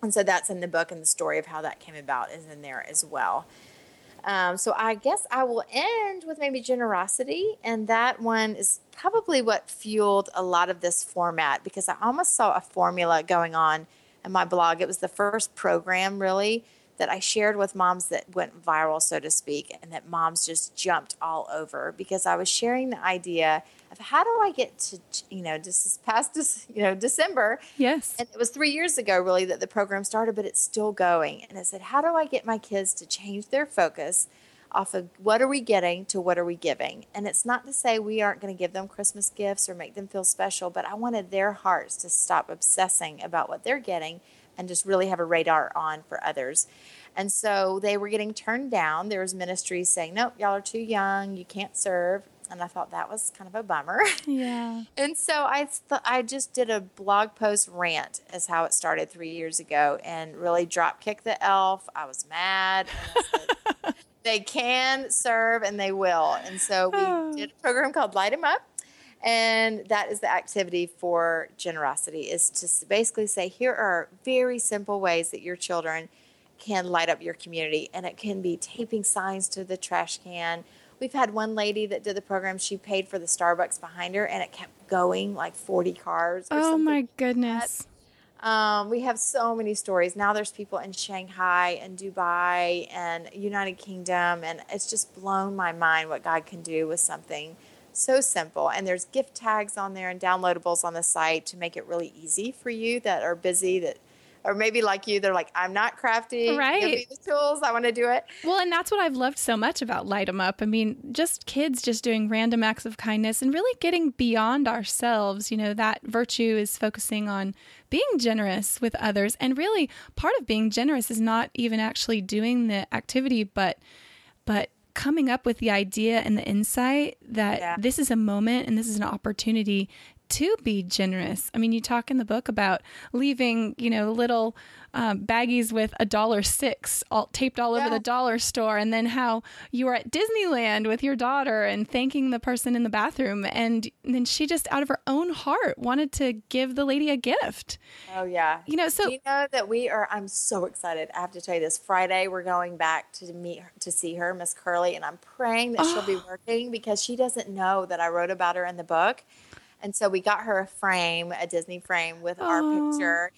And so that's in the book, and the story of how that came about is in there as well. Um, so I guess I will end with maybe generosity. And that one is probably what fueled a lot of this format, because I almost saw a formula going on in my blog. It was the first program, really, that I shared with moms that went viral, so to speak, and that moms just jumped all over because I was sharing the idea of how do I get to, you know, just this past, you know, December. Yes. And it was three years ago really that the program started, but it's still going. And I said, how do I get my kids to change their focus off of what are we getting to what are we giving? And it's not to say we aren't going to give them Christmas gifts or make them feel special, but I wanted their hearts to stop obsessing about what they're getting and just really have a radar on for others. And so they were getting turned down. There was ministries saying, nope, y'all are too young. You can't serve. And I thought that was kind of a bummer. Yeah. And so I th- I just did a blog post rant as how it started three years ago and really drop kicked the elf. I was mad. And I said, they can serve and they will. And so we oh. did a program called Light Him Up. And that is the activity for generosity, is to basically say, here are very simple ways that your children can light up your community. And it can be taping signs to the trash can. We've had one lady that did the program. She paid for the Starbucks behind her, and it kept going like forty cars or something. Oh, my goodness. Um, we have so many stories. Now there's people in Shanghai and Dubai and United Kingdom, and it's just blown my mind what God can do with something so simple. And there's gift tags on there and downloadables on the site to make it really easy for you that are busy, that or maybe like you, they're like, I'm not crafty. Right. Give me the tools. I want to do it. Well, and that's what I've loved so much about Light 'em Up. I mean, just kids just doing random acts of kindness and really getting beyond ourselves. You know, that virtue is focusing on being generous with others. And really, part of being generous is not even actually doing the activity, but but coming up with the idea and the insight that yeah. this is a moment and this is an opportunity to be generous. I mean, you talk in the book about leaving, you know, little um, baggies with a dollar six all taped all yeah. over the dollar store, and then how you were at Disneyland with your daughter and thanking the person in the bathroom, and then she just out of her own heart wanted to give the lady a gift. Oh yeah, you know. So do you know that we are. I'm so excited. I have to tell you this. Friday, we're going back to meet her, to see her, Miss Curley, and I'm praying that oh. she'll be working because she doesn't know that I wrote about her in the book. And so we got her a frame, a Disney frame with our Aww. picture,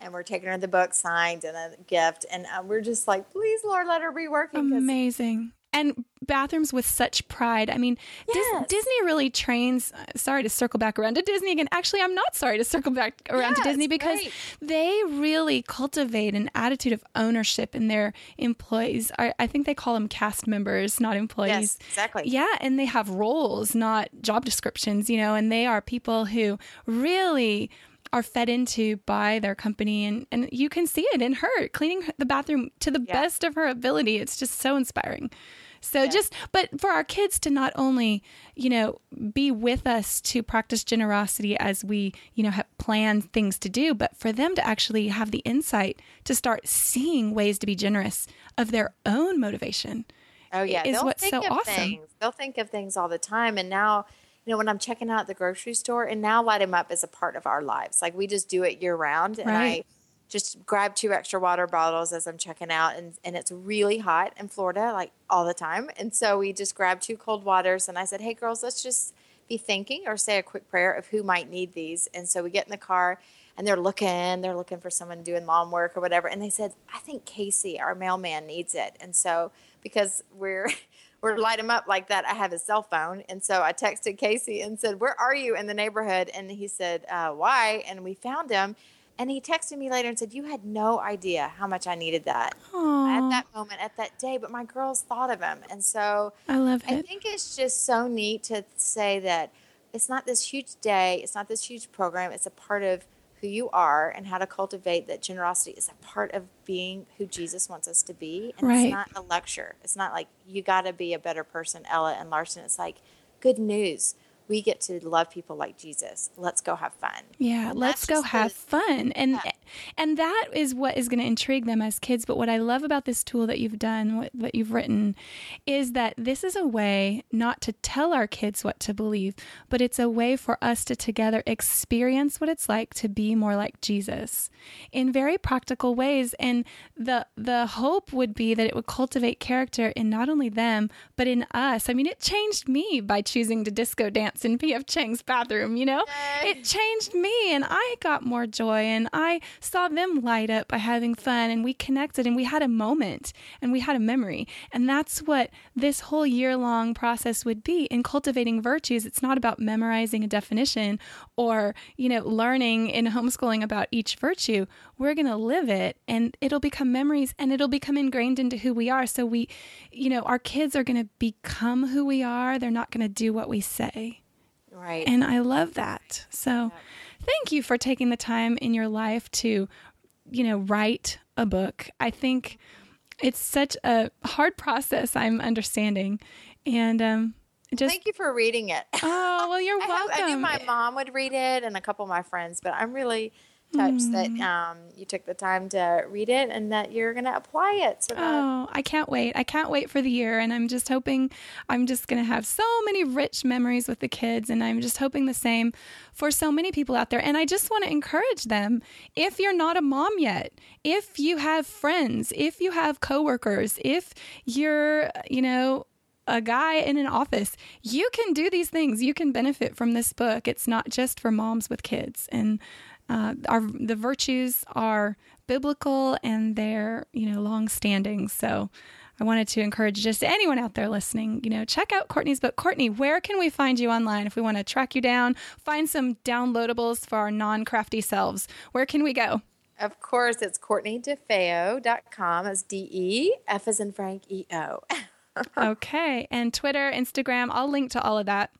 and we're taking her the book signed and a gift. And uh, we're just like, please, Lord, let her be working. Amazing. And bathrooms with such pride. I mean, yes. Dis- Disney really trains, uh, sorry to circle back around to Disney again. Actually, I'm not sorry to circle back around yes, to Disney because right. they really cultivate an attitude of ownership in their employees. I, I think they call them cast members, not employees. Yes, exactly. Yeah. And they have roles, not job descriptions, you know, and they are people who really are fed into by their company, and, and you can see it in her cleaning the bathroom to the yeah. best of her ability. It's just so inspiring. So yeah. just, but for our kids to not only, you know, be with us to practice generosity as we, you know, have planned things to do, but for them to actually have the insight to start seeing ways to be generous of their own motivation. Oh yeah. Is They'll what's think so of awesome. Things. They'll think of things all the time. And now, you know, when I'm checking out the grocery store, and now Light 'em Up is a part of our lives. Like we just do it year round, and right. I just grab two extra water bottles as I'm checking out, and, and it's really hot in Florida, like all the time. And so we just grabbed two cold waters, and I said, hey girls, let's just be thinking or say a quick prayer of who might need these. And so we get in the car, and they're looking, they're looking for someone doing lawn work or whatever. And they said, I think Casey, our mailman, needs it. And so because we're Or Light 'em Up like that, I have his cell phone. And so I texted Casey and said, where are you in the neighborhood? And he said, uh, why? And we found him. And he texted me later and said, you had no idea how much I needed that Aww. at that moment, at that day. But my girls thought of him. And so I love it. I think it's just so neat to say that it's not this huge day. It's not this huge program. It's a part of who you are and how to cultivate that generosity is a part of being who Jesus wants us to be. And right. it's not a lecture. It's not like you got to be a better person, Ella and Larson. It's like, good news. We get to love people like Jesus. Let's go have fun. Yeah, and let's go have fun. And yeah. and that is what is going to intrigue them as kids. But what I love about this tool that you've done, what, what you've written, is that this is a way not to tell our kids what to believe, but it's a way for us to together experience what it's like to be more like Jesus in very practical ways. And the the hope would be that it would cultivate character in not only them, but in us. I mean, it changed me by choosing to disco dance Cups in P F. Chang's bathroom, you know? Yay. It changed me, and I got more joy, and I saw them light up by having fun, and we connected, and we had a moment, and we had a memory. And that's what this whole year-long process would be in cultivating virtues. It's not about memorizing a definition or, you know, learning in homeschooling about each virtue. We're going to live it, and it'll become memories, and it'll become ingrained into who we are. So we, you know, our kids are going to become who we are. They're not going to do what we say. Right. And I love that. So thank you for taking the time in your life to, you know, write a book. I think it's such a hard process, I'm understanding. And um, just thank you for reading it. Oh, well, you're welcome. I, I knew my mom would read it and a couple of my friends, but I'm really touched mm. that um, you took the time to read it and that you're going to apply it. So oh, I can't wait. I can't wait for the year. And I'm just hoping, I'm just going to have so many rich memories with the kids. And I'm just hoping the same for so many people out there. And I just want to encourage them. If you're not a mom yet, if you have friends, if you have coworkers, if you're, you know, a guy in an office, you can do these things. You can benefit from this book. It's not just for moms with kids. And Uh, our, the virtues are biblical and they're, you know, long-standing. So I wanted to encourage just anyone out there listening, you know, check out Courtney's book. Courtney, where can we find you online if we want to track you down, find some downloadables for our non-crafty selves? Where can we go? Of course, it's Courtney DeFeo dot com. It's D E F as in Frank, E O. Okay. And Twitter, Instagram, I'll link to all of that.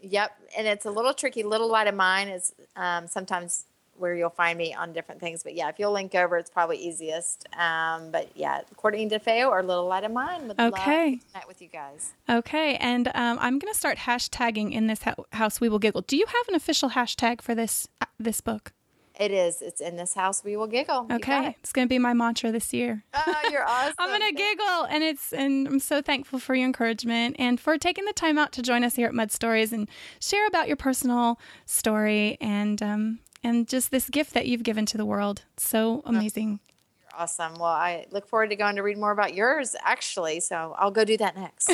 Yep. And it's a little tricky. Little Light of Mine is um, sometimes where you'll find me on different things. But yeah, if you'll link over, it's probably easiest. Um, but yeah, Courtney DeFeo or Little Light of Mine. Would okay. Love to connect with you guys. Okay. And um, I'm going to start hashtagging In This ho- House We Will Giggle. Do you have an official hashtag for this uh, this book? It is. It's In This House We Will Giggle. Okay. It. It's going to be my mantra this year. Oh, you're awesome. I'm going to giggle. And it's and I'm so thankful for your encouragement and for taking the time out to join us here at Mud Stories and share about your personal story and um And just this gift that you've given to the world. So amazing. You're awesome. Well, I look forward to going to read more about yours, actually. So I'll go do that next.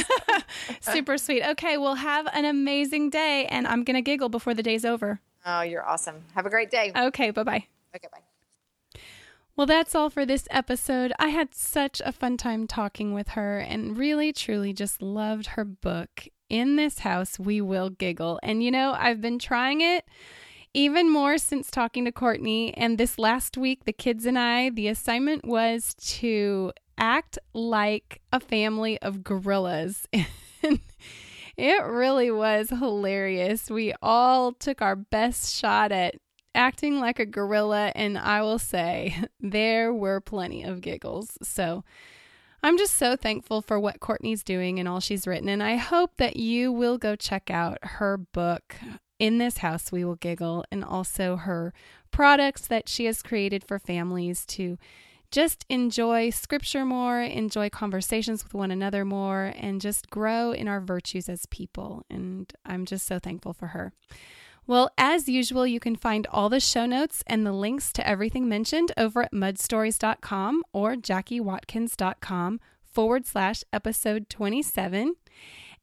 Super sweet. Okay, well, have an amazing day. And I'm going to giggle before the day's over. Oh, you're awesome. Have a great day. Okay, bye-bye. Okay, bye. Well, that's all for this episode. I had such a fun time talking with her and really, truly just loved her book, In This House We Will Giggle. And, you know, I've been trying it even more since talking to Courtney, and this last week, the kids and I, the assignment was to act like a family of gorillas. And it really was hilarious. We all took our best shot at acting like a gorilla, and I will say there were plenty of giggles. So I'm just so thankful for what Courtney's doing and all she's written, and I hope that you will go check out her book, In This House We Will Giggle, and also her products that she has created for families to just enjoy scripture more, enjoy conversations with one another more, and just grow in our virtues as people. And I'm just so thankful for her. Well, as usual, you can find all the show notes and the links to everything mentioned over at mud stories dot com or jackie watkins dot com forward slash episode twenty-seven.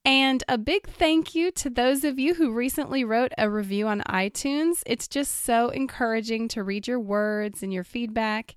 And a big thank you to those of you who recently wrote a review on iTunes. It's just so encouraging to read your words and your feedback.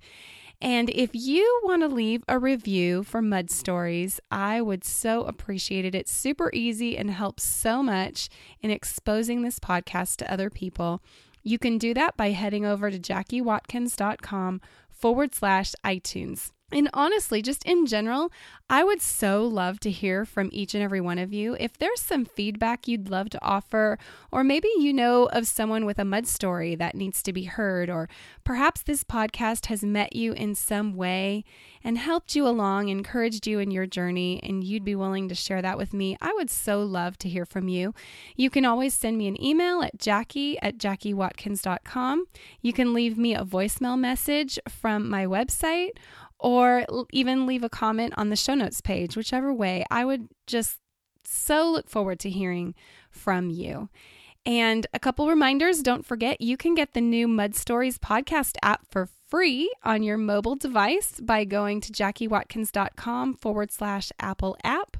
And if you want to leave a review for Mud Stories, I would so appreciate it. It's super easy and helps so much in exposing this podcast to other people. You can do that by heading over to jackie watkins dot com forward slash iTunes. And honestly, just in general, I would so love to hear from each and every one of you. If there's some feedback you'd love to offer, or maybe you know of someone with a mud story that needs to be heard, or perhaps this podcast has met you in some way and helped you along, encouraged you in your journey, and you'd be willing to share that with me, I would so love to hear from you. You can always send me an email at jackie at jackie watkins dot com. You can leave me a voicemail message from my website, or even leave a comment on the show notes page, whichever way. I would just so look forward to hearing from you. And a couple reminders, don't forget, you can get the new Mud Stories podcast app for free on your mobile device by going to jackie watkins dot com forward slash Apple app.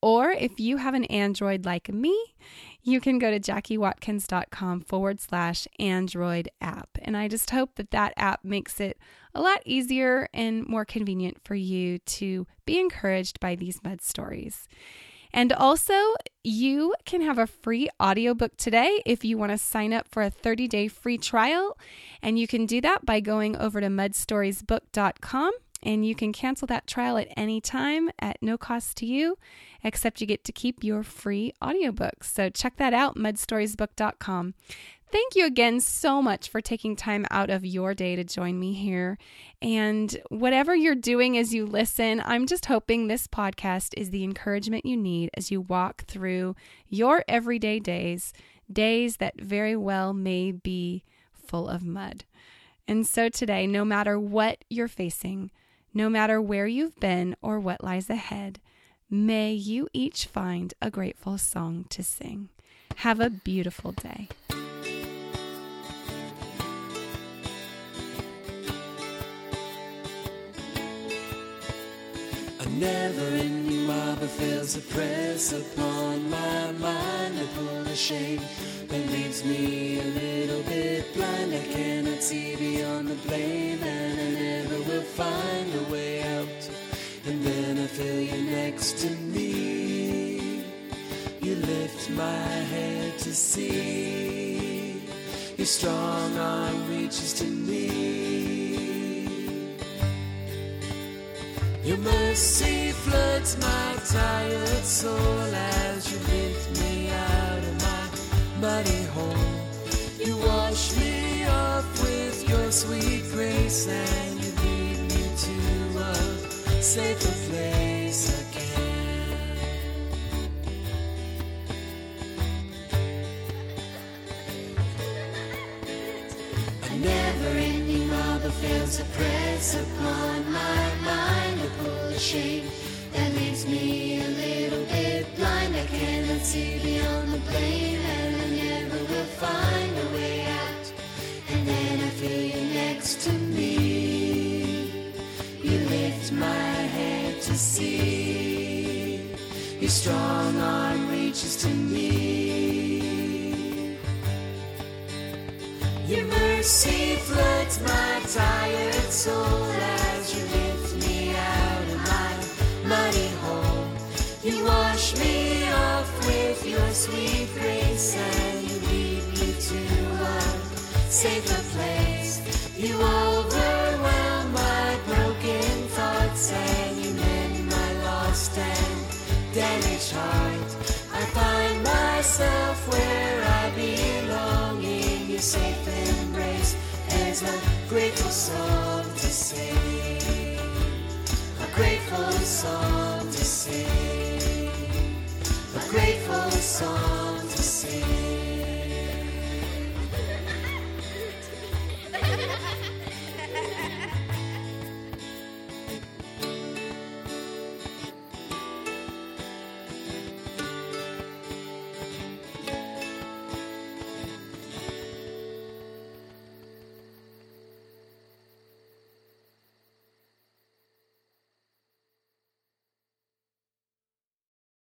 Or if you have an Android like me, you can go to Jackie Watkins dot com forward slash Android app. And I just hope that that app makes it a lot easier and more convenient for you to be encouraged by these Mud Stories. And also, you can have a free audiobook today if you want to sign up for a thirty-day free trial. And you can do that by going over to mud stories book dot com. And you can cancel that trial at any time at no cost to you, except you get to keep your free audiobook. So check that out, mud stories book dot com. Thank you again so much for taking time out of your day to join me here. And whatever you're doing as you listen, I'm just hoping this podcast is the encouragement you need as you walk through your everyday days, days that very well may be full of mud. And so today, no matter what you're facing, no matter where you've been or what lies ahead, may you each find a grateful song to sing. Have a beautiful day. A never-ending marvel feels a press upon my mind, a pull of shame that leaves me a little bit blind. I cannot see beyond the blame, and I never will find a way out. And then I feel you next to me, you lift my head to see, your strong arm reaches to me. Your mercy floods my tired soul as you lift me out of my muddy hole. You wash me off with your sweet grace and you lead me to a safer place again. A never-ending marvel fails to press upon my mind. Shame that leaves me a little bit blind. I cannot see beyond the blame, and I never will find a way out. And then I feel you next to me, you lift my head to see, your strong arm reaches to me. Your mercy floods my tired soul as you lift me out muddy hole. You wash me off with your sweet grace and you lead me to a safer place. You overwhelm my broken thoughts and you mend my lost and damaged heart. I find myself where I belong in your safe embrace as a grateful soul to sing. Grateful song to sing, a grateful song.